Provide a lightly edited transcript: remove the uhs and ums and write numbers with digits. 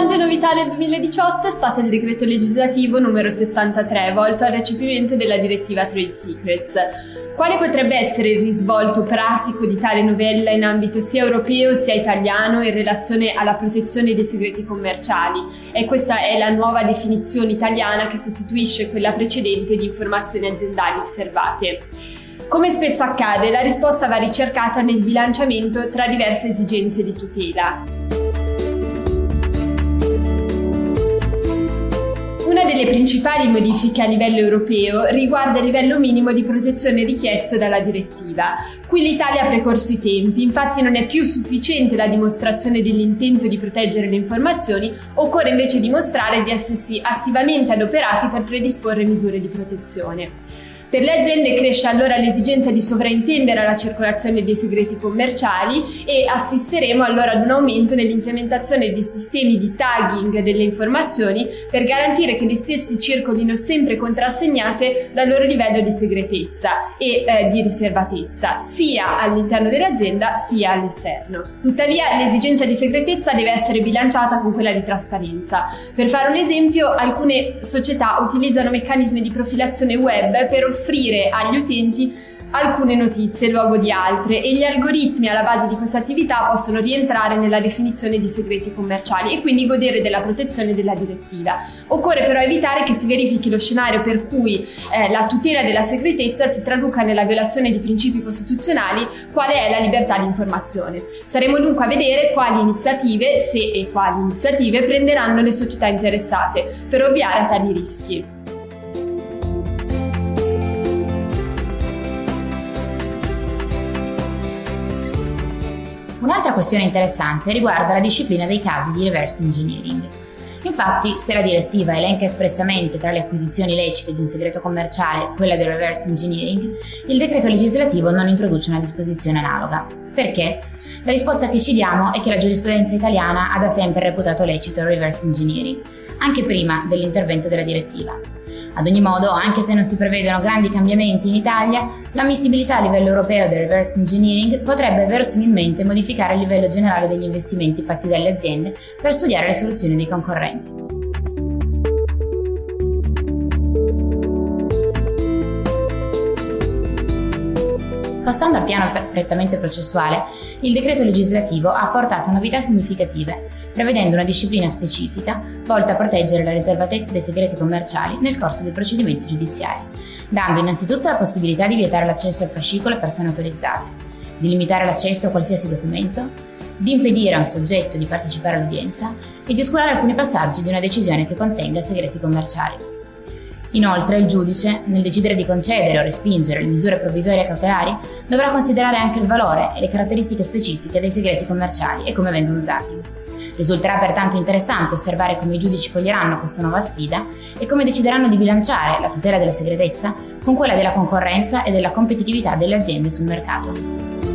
L'importante novità del 2018 è stato il decreto legislativo numero 63, volto al recepimento della direttiva Trade Secrets. Quale potrebbe essere il risvolto pratico di tale novella in ambito sia europeo sia italiano in relazione alla protezione dei segreti commerciali? E questa è la nuova definizione italiana che sostituisce quella precedente di informazioni aziendali riservate. Come spesso accade, la risposta va ricercata nel bilanciamento tra diverse esigenze di tutela. Una delle principali modifiche a livello europeo riguarda il livello minimo di protezione richiesto dalla direttiva. Qui l'Italia ha precorso i tempi, infatti non è più sufficiente la dimostrazione dell'intento di proteggere le informazioni, occorre invece dimostrare di essersi attivamente adoperati per predisporre misure di protezione. Per le aziende cresce allora l'esigenza di sovraintendere alla circolazione dei segreti commerciali e assisteremo allora ad un aumento nell'implementazione di sistemi di tagging delle informazioni per garantire che le stesse circolino sempre contrassegnate dal loro livello di segretezza e di riservatezza, sia all'interno dell'azienda sia all'esterno. Tuttavia l'esigenza di segretezza deve essere bilanciata con quella di trasparenza. Per fare un esempio, alcune società utilizzano meccanismi di profilazione web per offrire agli utenti alcune notizie in luogo di altre e gli algoritmi alla base di questa attività possono rientrare nella definizione di segreti commerciali e quindi godere della protezione della direttiva. Occorre però evitare che si verifichi lo scenario per cui la tutela della segretezza si traduca nella violazione di principi costituzionali quale è la libertà di informazione. Saremo dunque a vedere quali iniziative, se e quali iniziative, prenderanno le società interessate per ovviare a tali rischi. Un'altra questione interessante riguarda la disciplina dei casi di reverse engineering. Infatti, se la direttiva elenca espressamente tra le acquisizioni lecite di un segreto commerciale quella del reverse engineering, il decreto legislativo non introduce una disposizione analoga. Perché? La risposta che ci diamo è che la giurisprudenza italiana ha da sempre reputato lecito il reverse engineering, anche prima dell'intervento della direttiva. Ad ogni modo, anche se non si prevedono grandi cambiamenti in Italia, l'ammissibilità a livello europeo del reverse engineering potrebbe verosimilmente modificare il livello generale degli investimenti fatti dalle aziende per studiare le soluzioni dei concorrenti. Passando al piano prettamente processuale, il decreto legislativo ha apportato novità significative, prevedendo una disciplina specifica volta a proteggere la riservatezza dei segreti commerciali nel corso dei procedimenti giudiziari, dando innanzitutto la possibilità di vietare l'accesso al fascicolo a persone autorizzate, di limitare l'accesso a qualsiasi documento, di impedire a un soggetto di partecipare all'udienza e di oscurare alcuni passaggi di una decisione che contenga segreti commerciali. Inoltre, il giudice, nel decidere di concedere o respingere le misure provvisorie e cautelari, dovrà considerare anche il valore e le caratteristiche specifiche dei segreti commerciali e come vengono usati. Risulterà pertanto interessante osservare come i giudici coglieranno questa nuova sfida e come decideranno di bilanciare la tutela della segretezza con quella della concorrenza e della competitività delle aziende sul mercato.